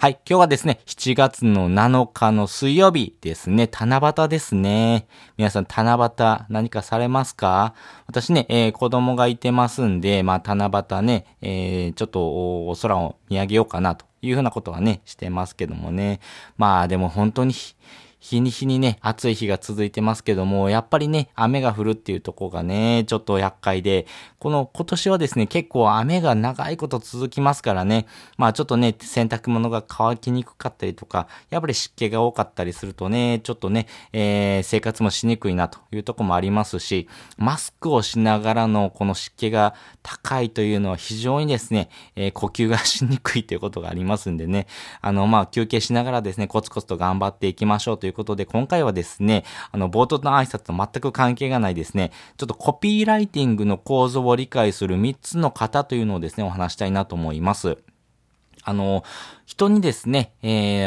はい。今日はですね、7月の7日の水曜日ですね。七夕ですね。皆さん、七夕何かされますか？私ね、子供がいてますんで、七夕ね、ちょっとお空を見上げようかなというふうなことはね、してますけどもね。でも本当に日に日にね、暑い日が続いてますけども、やっぱりね、雨が降るっていうところがね、ちょっと厄介で、今年はですね、結構雨が長いこと続きますからね、ちょっとね、洗濯物が乾きにくかったりとか、やっぱり湿気が多かったりするとね、ちょっとね、生活もしにくいなというところもありますし、マスクをしながらのこの湿気が高いというのは非常にですね、呼吸がしにくいということがありますんでね、休憩しながらですね、コツコツと頑張っていきましょうということで、今回はですね、冒頭の挨拶と全く関係がないですね、ちょっとコピーライティングの構造を理解する3つの型というのをですね、お話したいなと思います。人にですね、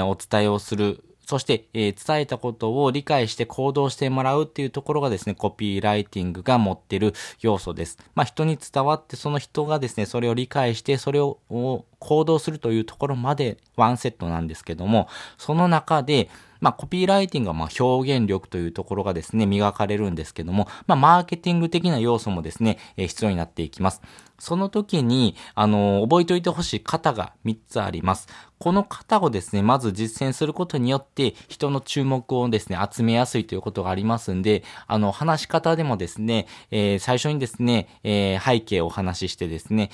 お伝えをする、そして、伝えたことを理解して行動してもらうっていうところがですね、コピーライティングが持ってる要素です。人に伝わって、その人がですね、それを理解して、それを行動するというところまでワンセットなんですけども、その中で、コピーライティングは表現力というところがですね、磨かれるんですけども、マーケティング的な要素もですね、必要になっていきます。その時に、覚えておいてほしい型が3つあります。この型をですね、まず実践することによって、人の注目をですね、集めやすいということがありますんで、話し方でもですね、最初にですね、背景をお話ししてですね、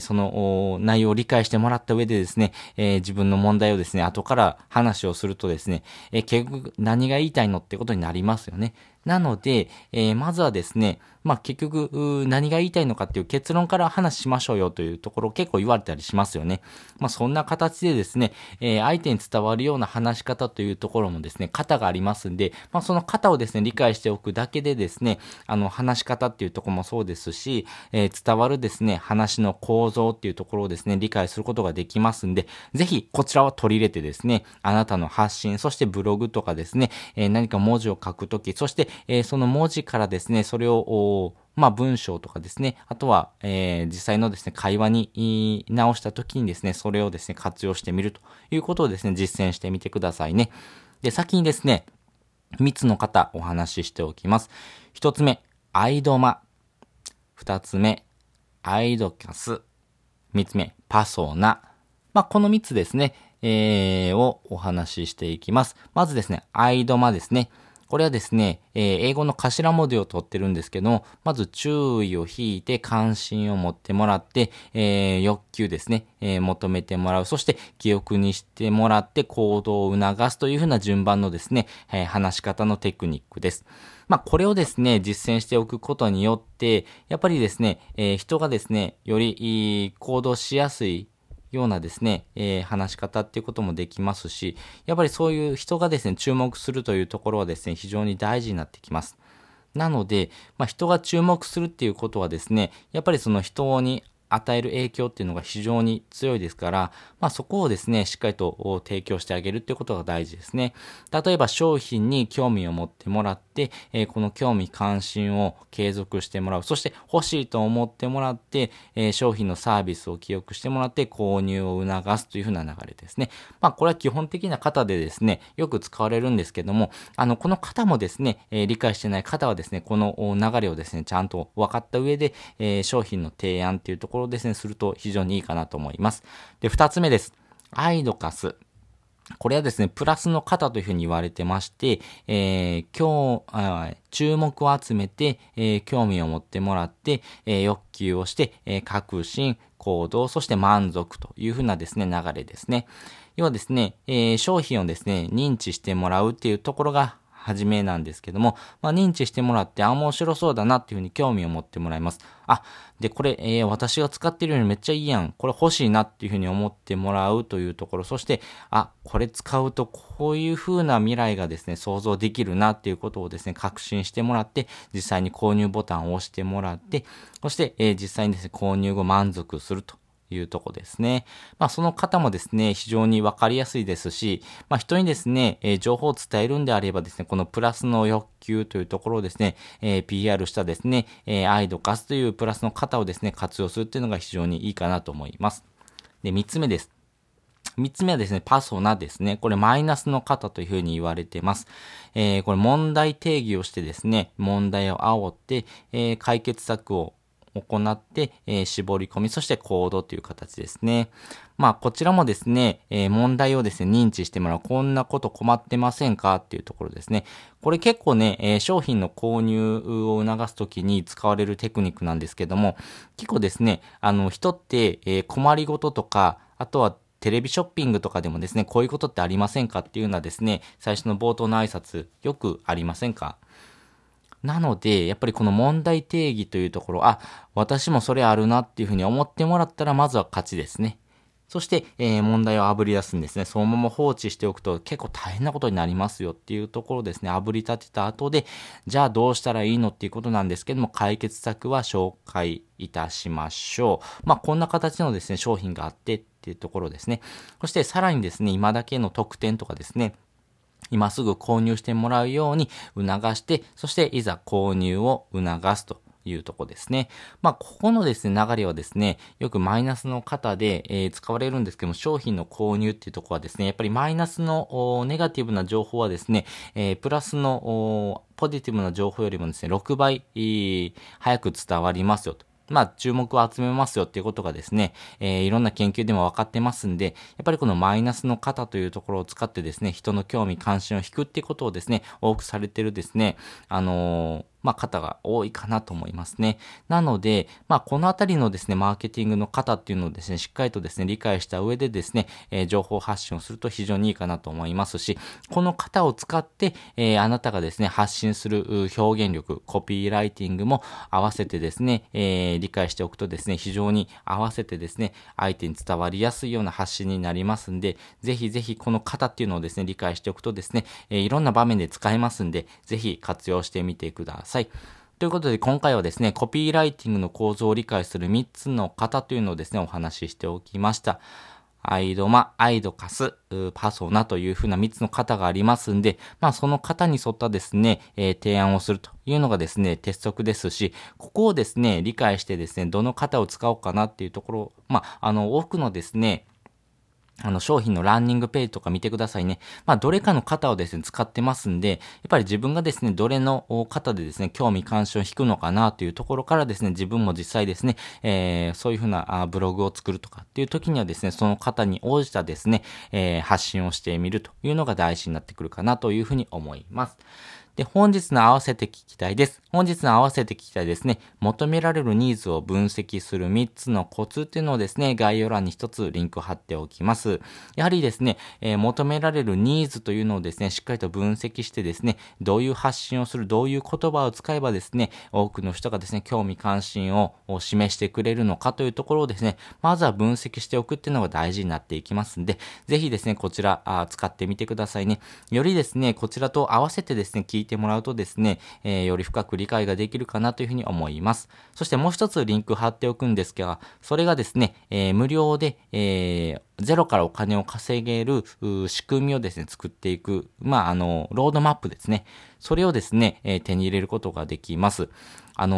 その内容を理解してもらった上でですね、自分の問題をですね、後から話をするとですね、結局何が言いたいのってことになりますよね。なので、まずはですね、結局何が言いたいのかっていう結論から話しましょうよというところを結構言われたりしますよね。そんな形でですね、相手に伝わるような話し方というところもですね、型がありますんで、その型をですね、理解しておくだけでですね、話し方っていうところもそうですし、伝わるですね、話の構造っていうところをですね、理解することができますんで、ぜひこちらは取り入れてですね、あなたの発信、そしてブログとかですね、何か文字を書くとき、そしてその文字からですね、それを文章とかですね、あとは、実際のですね、会話に直した時にですね、それをですね、活用してみるということをですね、実践してみてくださいね。で、先にですね、3つの型お話ししておきます。1つ目、アイドマ。2つ目、アイドキャス。3つ目、パソナ。この3つですね、をお話ししていきます。まずですね、アイドマですね。これはですね、英語の頭文字を取ってるんですけども、まず注意を引いて関心を持ってもらって、欲求ですね、求めてもらう。そして記憶にしてもらって行動を促すというふうな順番のですね、話し方のテクニックです。これをですね、実践しておくことによって、やっぱりですね、人がですね、より行動しやすいようなですね、話し方っていうこともできますし、やっぱりそういう人がですね、注目するというところはですね、非常に大事になってきます。なので、人が注目するっていうことはですね、やっぱりその人に与える影響っていうのが非常に強いですから、そこをですね、しっかりと提供してあげるっていうことが大事ですね。例えば商品に興味を持ってもらって、この興味関心を継続してもらう。そして欲しいと思ってもらって、商品のサービスを記憶してもらって購入を促すというふうな流れですね。これは基本的な型でですね、よく使われるんですけども、この型もですね、理解してない方はですね、この流れをですね、ちゃんと分かった上で、商品の提案っていうところをですね、すると非常にいいかなと思います。で、2つ目です。アイドカス。これはですね、プラスの型というふうに言われてまして、注目を集めて、興味を持ってもらって、欲求をして、確信、行動、そして満足というふうなですね、流れですね。要はですね、商品をですね、認知してもらうっていうところが始めなんですけども、認知してもらって、面白そうだなっていう風に興味を持ってもらいます。で、これ、私が使ってるよりめっちゃいいやん。これ欲しいなっていう風に思ってもらうというところ。そして、これ使うとこういう風な未来がですね、想像できるなっていうことをですね、確信してもらって、実際に購入ボタンを押してもらって、そして、実際にですね、購入後満足すると。いうとこですね。その方もですね、非常に分かりやすいですし、人にですね、情報を伝えるんであればですね、このプラスの欲求というところをですね、PR したですね、アイドカスというプラスの型をですね、活用するっていうのが非常にいいかなと思います。で、3つ目です。3つ目はですね、パソナですね。これマイナスの型というふうに言われています。これ問題定義をしてですね、問題を煽って、解決策を行って、絞り込み、そして行動という形ですね。こちらもですね、問題をですね、認知してもらう。こんなこと困ってませんかっていうところですね。これ結構ね、商品の購入を促すときに使われるテクニックなんですけども、結構ですね、人って、困りごととか、あとはテレビショッピングとかでもですね、こういうことってありませんかっていうのはですね、最初の冒頭の挨拶、よくありませんか？なので、やっぱりこの問題定義というところ、私もそれあるなっていうふうに思ってもらったら、まずは勝ちですね。そして、問題を炙り出すんですね。そのまま放置しておくと結構大変なことになりますよっていうところですね。炙り立てた後で、じゃあどうしたらいいのっていうことなんですけども、解決策は紹介いたしましょう。こんな形のですね、商品があってっていうところですね。そして、さらにですね、今だけの特典とかですね、今すぐ購入してもらうように促して、そしていざ購入を促すというとこですね。ここのですね、流れはですね、よくマイナスの型で、使われるんですけども、商品の購入っていうところはですね、やっぱりマイナスのネガティブな情報はですね、プラスのポジティブな情報よりもですね、6倍早く伝わりますよと。注目を集めますよっていうことがですね、いろんな研究でも分かってますんで、やっぱりこのマイナスの型というところを使ってですね、人の興味関心を引くっていうことをですね、多くされてるですね、型が多いかなと思いますね。なので、このあたりのですね、マーケティングの型っていうのをですね、しっかりとですね、理解した上でですね、情報発信をすると非常にいいかなと思いますし、この型を使って、あなたがですね、発信する表現力、コピーライティングも合わせてですね、理解しておくとですね、非常に合わせてですね、相手に伝わりやすいような発信になりますんで、ぜひぜひこの型っていうのをですね、理解しておくとですね、いろんな場面で使えますんで、ぜひ活用してみてください。ということで今回はですね、コピーライティングの構造を理解する3つの型というのをですね、お話ししておきました。アイドマ、アイドカス、パソナというふうな3つの型がありますんで、その型に沿ったですね、提案をするというのがですね、鉄則ですし、ここをですね、理解してですね、どの型を使おうかなっていうところ、多くのですね、商品のランニングページとか見てくださいね。どれかの型をですね、使ってますんで、やっぱり自分がですね、どれの型でですね、興味関心を引くのかなというところからですね、自分も実際ですね、そういうふうなブログを作るとかっていう時にはですね、その型に応じたですね、発信をしてみるというのが大事になってくるかなというふうに思います。で、本日の合わせて聞きたいです。本日の合わせて聞きたいですね。求められるニーズを分析する3つのコツっていうのをですね、概要欄に1つリンクを貼っておきます。やはりですね、求められるニーズというのをですね、しっかりと分析してですね、どういう発信をする、どういう言葉を使えばですね、多くの人がですね、興味関心を示してくれるのかというところをですね、まずは分析しておくっていうのが大事になっていきますんで、ぜひですね、こちら使ってみてくださいね。よりですね、こちらと合わせてですね、聞いてもらうとですね、より深く理解ができるかなというふうに思います。そしてもう一つリンク貼っておくんですが、それがですね、無料で、ゼロからお金を稼げる仕組みをですね、作っていく、ロードマップですね。それをですね、手に入れることができます。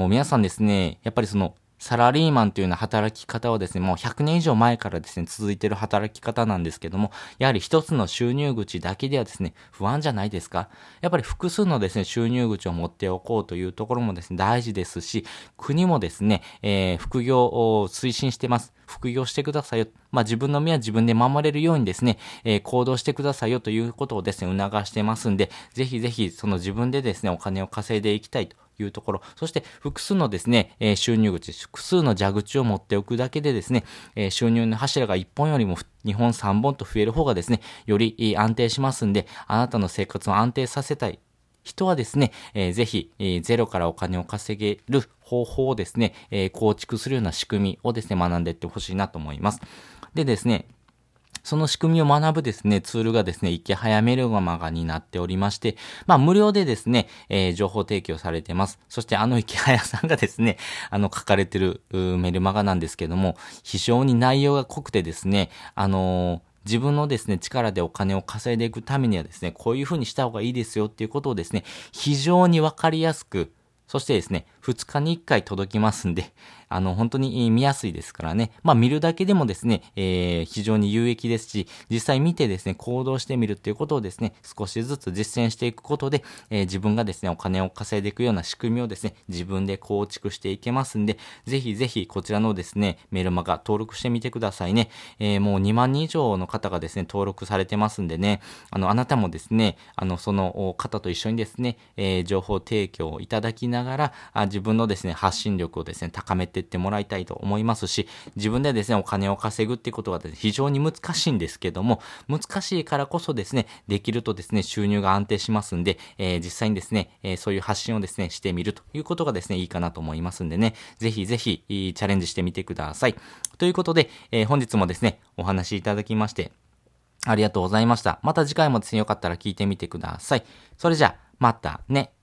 皆さんですね、やっぱりその、サラリーマンというような働き方はですね、もう100年以上前からですね、続いている働き方なんですけども、やはり一つの収入口だけではですね、不安じゃないですか。やっぱり複数のですね、収入口を持っておこうというところもですね、大事ですし、国もですね、副業を推進してます。副業してくださいよ。自分の身は自分で守れるようにですね、行動してくださいよということをですね、促してますんで、ぜひぜひその自分でですね、お金を稼いでいきたいというところ、そして複数のですね、収入口、複数の蛇口を持っておくだけでですね、収入の柱が1本よりも2本3本と増える方がですね、より安定しますんで、あなたの生活を安定させたい。人はですね、ぜひ、ゼロからお金を稼げる方法をですね、構築するような仕組みをですね、学んでいってほしいなと思います。でですね、その仕組みを学ぶですね、ツールがですね、いけはやメルマガになっておりまして、まあ無料でですね、情報提供されてます。そしていけはやさんがですね、書かれてるメルマガなんですけども、非常に内容が濃くてですね、自分のですね、力でお金を稼いでいくためにはですね、こういうふうにした方がいいですよっていうことをですね、非常にわかりやすく、そしてですね、2日に1回届きますんで、本当に見やすいですからね。まあ見るだけでもですね、非常に有益ですし、実際見てですね、行動してみるっていうことをですね、少しずつ実践していくことで、自分がですね、お金を稼いでいくような仕組みをですね、自分で構築していけますんで、ぜひぜひこちらのですね、メルマガ登録してみてくださいね。もう2万人以上の方がですね、登録されてますんでね、あなたもですね、その方と一緒にですね、情報提供をいただきながら、自分のですね、発信力をですね、高めてってもらいたいと思いますし、自分でですね、お金を稼ぐっていうことはですね、非常に難しいんですけども、難しいからこそですね、できるとですね、収入が安定しますんで、実際にですね、そういう発信をですね、してみるということがですね、いいかなと思いますんでね、ぜひぜひチャレンジしてみてください。ということで、本日もですね、お話いただきまして、ありがとうございました。また次回もですね、よかったら聞いてみてください。それじゃあ、またね。